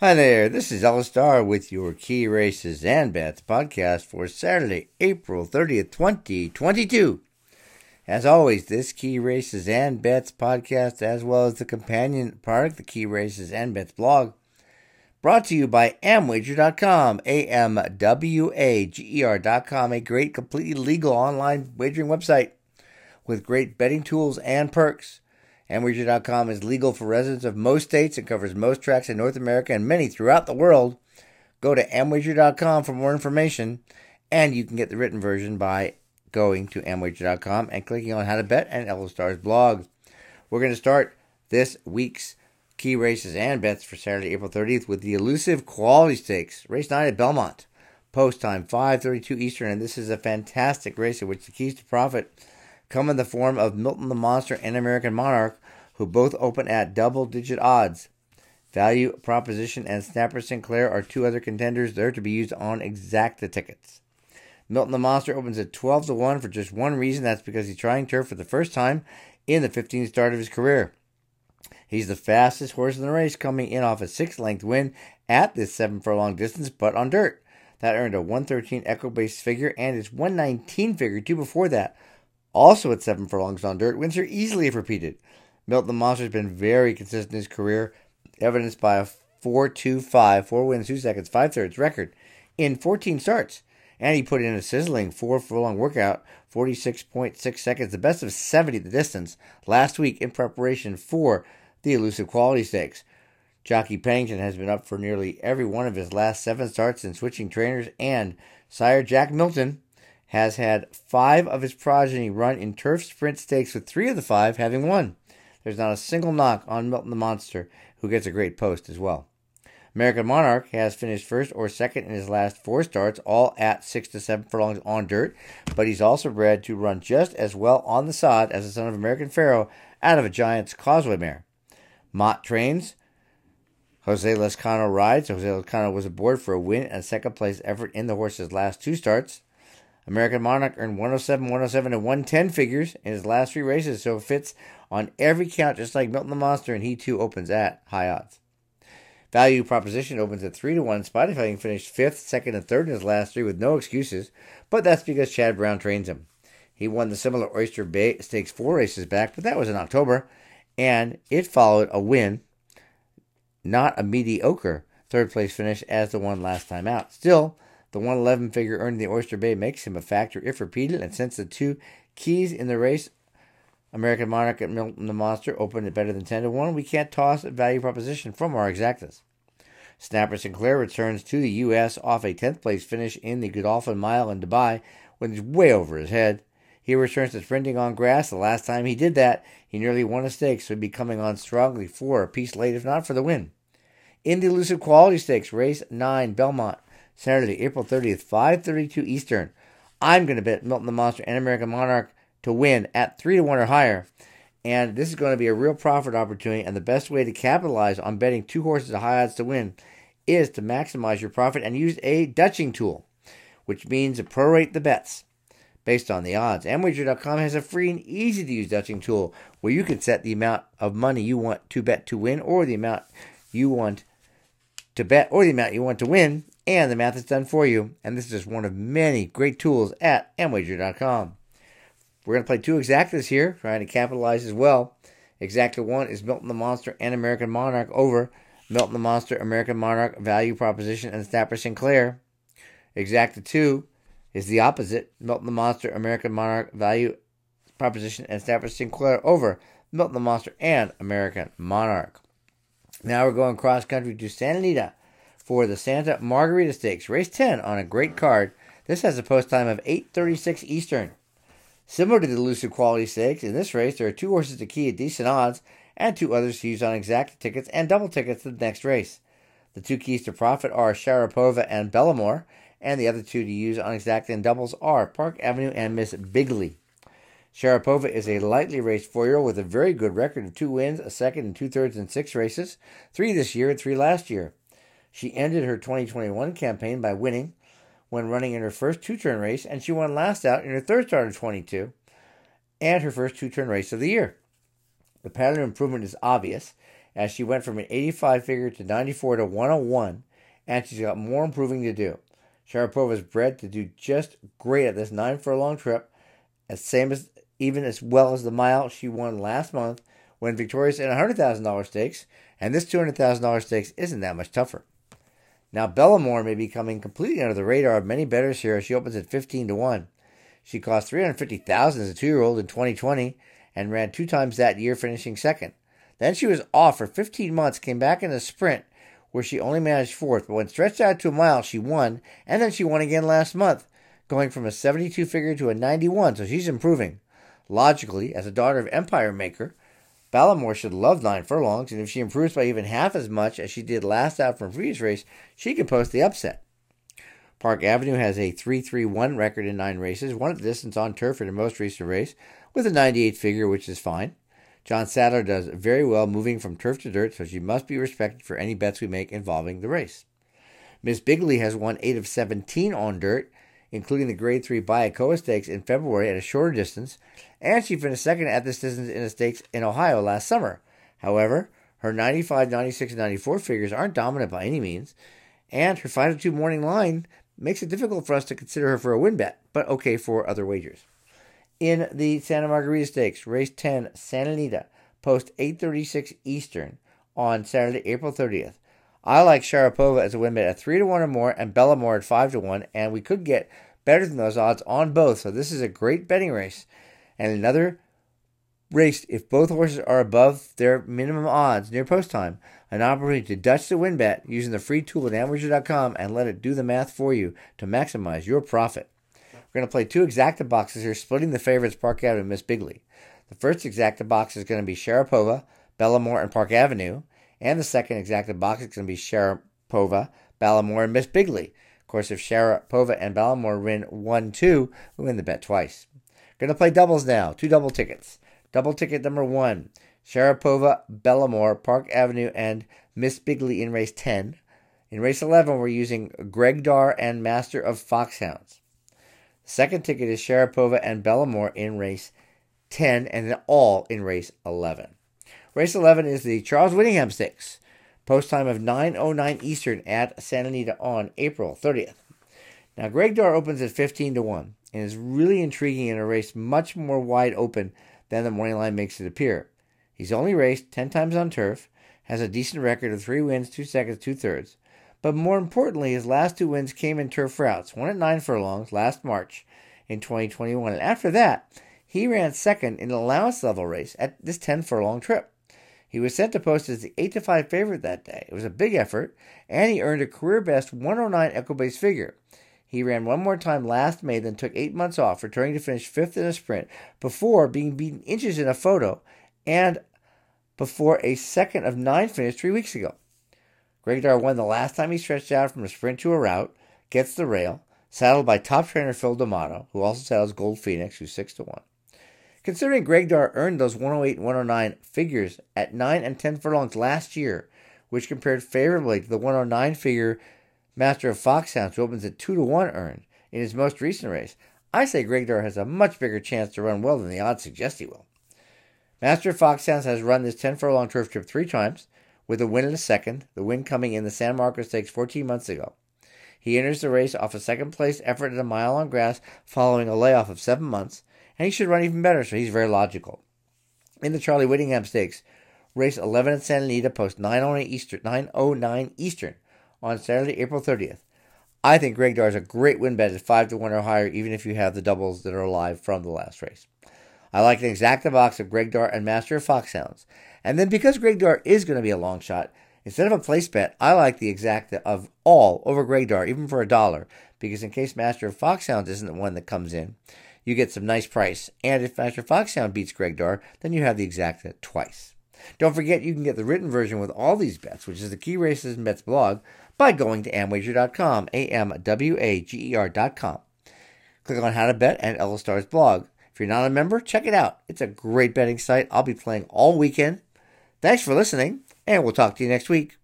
Hi there, this is Ellis Dar with your Key Races and Bets podcast for Saturday, April 30th, 2022. As always, this Key Races and Bets podcast, as well as the companion product, the Key Races and Bets blog, brought to you by AmWager.com, AmWager.com, a great, completely legal online wagering website with great betting tools and perks. AmWager.com is legal for residents of most states and covers most tracks in North America and many throughout the world. Go to AmWager.com for more information, and you can get the written version by going to AmWager.com and clicking on How to Bet and Ellis Dar's blog. We're going to start this week's Key Races and Bets for Saturday, April 30th with the Elusive Quality Stakes, Race 9 at Belmont, post time 5:32 Eastern, and this is a fantastic race in which the keys to profit come in the form of Milton the Monster and American Monarch, who both open at double-digit odds. Value Proposition and Snapper Sinclair are two other contenders there to be used on Exacta tickets. Milton the Monster opens at 12-1 for just one reason. That's because he's trying turf for the first time in the 15th start of his career. He's the fastest horse in the race, coming in off a 6-length win at this 7-furlong distance, but on dirt. That earned a 113 echo-based figure and his 119 figure two before that, also at 7 furlongs on dirt. Wins are easily if repeated. Milton the Monster has been very consistent in his career, evidenced by a 4-2-5, 4 wins, 2 seconds, 5/3 record in 14 starts. And he put in a sizzling 4-furlong workout, 46.6 seconds, the best of 70 the distance, last week in preparation for the Elusive Quality Stakes. Jockey Pennington has been up for nearly every one of his last 7 starts in switching trainers, and sire Jack Milton has had 5 of his progeny run in turf sprint stakes, with 3 of the 5 having won. There's not a single knock on Milton the Monster, who gets a great post as well. American Monarch has finished first or second in his last 4 starts, all at 6 to 7 furlongs on dirt, but he's also bred to run just as well on the sod as the son of American Pharaoh out of a Giants Causeway mare. Mott trains, Jose Lescano rides. Jose Lescano was aboard for a win and second-place effort in the horse's last 2 starts. American Monarch earned 107, 107, and 110 figures in his last 3 races, so it fits on every count just like Milton the Monster, and he too opens at high odds. Value Proposition opens at 3-1, despite having finished 5th, 2nd, and 3rd in his last 3 with no excuses, but that's because Chad Brown trains him. He won the similar Oyster Bay Stakes 4 races back, but that was in October, and it followed a win, not a mediocre 3rd place finish as the one last time out. Still, the 111 figure earned in the Oyster Bay makes him a factor if repeated, and since the 2 keys in the race, American Monarch and Milton the Monster, opened at better than 10-1, we can't toss a Value Proposition from our exactas. Snapper Sinclair returns to the U.S. off a 10th place finish in the Godolphin Mile in Dubai when he's way over his head. He returns to sprinting on grass. The last time he did that, he nearly won a stake, so he'd be coming on strongly for a piece late, if not for the win. In the Elusive Quality Stakes, Race 9, Belmont, Saturday, April 30th, 5:32 Eastern. I'm going to bet Milton the Monster and American Monarch to win at 3-1 or higher, and this is going to be a real profit opportunity, and the best way to capitalize on betting 2 horses at high odds to win is to maximize your profit and use a Dutching tool, which means to prorate the bets based on the odds. AmWager.com has a free and easy-to-use Dutching tool where you can set the amount of money you want to bet to win, or the amount you want to bet, or the amount you want to win, and the math is done for you, and this is just one of many great tools at AmWager.com. We're going to play 2 exactas here, trying to capitalize as well. Exacta 1 is Milton the Monster and American Monarch over Milton the Monster, American Monarch, Value Proposition, and Snapper Sinclair. Exacta 2 is the opposite, Milton the Monster, American Monarch, Value Proposition, and Snapper Sinclair over Milton the Monster and American Monarch. Now we're going cross-country to Santa Anita for the Santa Margarita Stakes, Race 10 on a great card. This has a post time of 8:36 Eastern. Similar to the Elusive Quality Stakes, in this race there are 2 horses to key at decent odds and 2 others to use on exacta tickets and double tickets to the next race. The 2 keys to profit are Sharapova and Bellamore, and the other 2 to use on exacta and doubles are Park Avenue and Miss Bigley. Sharapova is a lightly raced 4-year-old with a very good record of 2 wins, a second and 2/3 in 6 races, 3 this year and 3 last year. She ended her 2021 campaign by winning when running in her first 2-turn race, and she won last out in her 3rd start of 22 and her first 2-turn race of the year. The pattern improvement is obvious, as she went from an 85 figure to 94 to 101, and she's got more improving to do. Sharapova's bred to do just great at this 9-furlong trip, as well as the mile she won last month when victorious in a $100,000 stakes, and this $200,000 stakes isn't that much tougher. Now, Bellamore may be coming completely under the radar of many bettors here as she opens at 15 to 1. She cost $350,000 as a 2-year-old in 2020 and ran 2 times that year, finishing second. Then she was off for 15 months, came back in a sprint where she only managed 4th, but when stretched out to a mile, she won, and then she won again last month, going from a 72 figure to a 91, so she's improving. Logically, as a daughter of Empire Maker, Bellamore should love 9 furlongs, and if she improves by even half as much as she did last out from previous race, she could post the upset. Park Avenue has a 3-3-1 record in 9 races, won at the distance on turf in her most recent race, with a 98 figure, which is fine. John Sadler does very well moving from turf to dirt, so she must be respected for any bets we make involving the race. Miss Bigley has won 8 of 17 on dirt, including the Grade 3 Bayacoa Stakes in February at a shorter distance, and she finished second at this distance in a stakes in Ohio last summer. However, her 95, 96, and 94 figures aren't dominant by any means, and her 5-2 morning line makes it difficult for us to consider her for a win bet, but okay for other wagers. In the Santa Margarita Stakes, race 10, Santa Anita, post 8:36 Eastern on Saturday, April 30th. I like Sharapova as a win bet at 3-1 or more, and Bellamore at 5-1, and we could get better than those odds on both, so this is a great betting race. And another race, if both horses are above their minimum odds near post time, an opportunity to Dutch the win bet using the free tool at AmWager.com and let it do the math for you to maximize your profit. We're going to play 2 exacta boxes here, splitting the favorites Park Avenue and Miss Bigley. The first exacta box is going to be Sharapova, Bellamore, and Park Avenue. And the second exacta box is going to be Sharapova, Bellamore, and Miss Bigley. Of course, if Sharapova and Bellamore win 1-2, we win the bet twice. Going to play doubles now. 2 double tickets. Double ticket number 1, Sharapova, Bellamore, Park Avenue, and Miss Bigley in race 10. In race 11, we're using Greg Dar and Master of Foxhounds. Second ticket is Sharapova and Bellamore in race 10, and then all in race 11. Race 11 is the Charles Whittingham Stakes, post time of 9:09 Eastern at Santa Anita on April 30th. Now, Greg Dar opens at 15 to 1 and is really intriguing in a race much more wide open than the morning line makes it appear. He's only raced 10 times on turf, has a decent record of 3 wins, 2 seconds, 2 thirds. But more importantly, his last 2 wins came in turf routes, one at 9 furlongs last March in 2021. And after that, he ran second in an allowance level race at this 10-furlong trip. He was set to post as the 8-5 favorite that day. It was a big effort, and he earned a career-best 109 echo-base figure. He ran 1 more time last May, then took 8 months off, returning to finish 5th in a sprint before being beaten inches in a photo and before a 2nd of 9 finish 3 weeks ago. Greg Dar won the last time he stretched out from a sprint to a route, gets the rail, saddled by top trainer Phil D'Amato, who also saddles Gold Phoenix, who's 6 to 1. Considering Greg Dar earned those 108 and 109 figures at 9 and 10 furlongs last year, which compared favorably to the 109 figure Master of Foxhounds, who opens at 2 to 1 earned in his most recent race, I say Greg Dar has a much bigger chance to run well than the odds suggest he will. Master of Foxhounds has run this 10 furlong turf trip 3 times, with a win in a second, the win coming in the San Marcos Stakes 14 months ago. He enters the race off a second-place effort at a mile on grass following a layoff of 7 months, and he should run even better, so he's very logical. In the Charlie Whittingham Stakes, race 11 at Santa Anita, post 9:09 Eastern on Saturday, April 30th. I think Greg Dar is a great win bet at 5 to 1 or higher, even if you have the doubles that are alive from the last race. I like an exacta box of Greg Dar and Master of Foxhounds. And then because Greg Dar is going to be a long shot, instead of a place bet, I like the exacta of all over Greg Dar, even for $1, because in case Master of Foxhounds isn't the one that comes in, you get some nice price. And if Master of Foxhound beats Greg Dar, then you have the exacta twice. Don't forget you can get the written version with all these bets, which is the Key Races and Bets blog, by going to AmWager.com, AmWager.com. Click on How to Bet and Ella Star's blog. If you're not a member, check it out. It's a great betting site. I'll be playing all weekend. Thanks for listening, and we'll talk to you next week.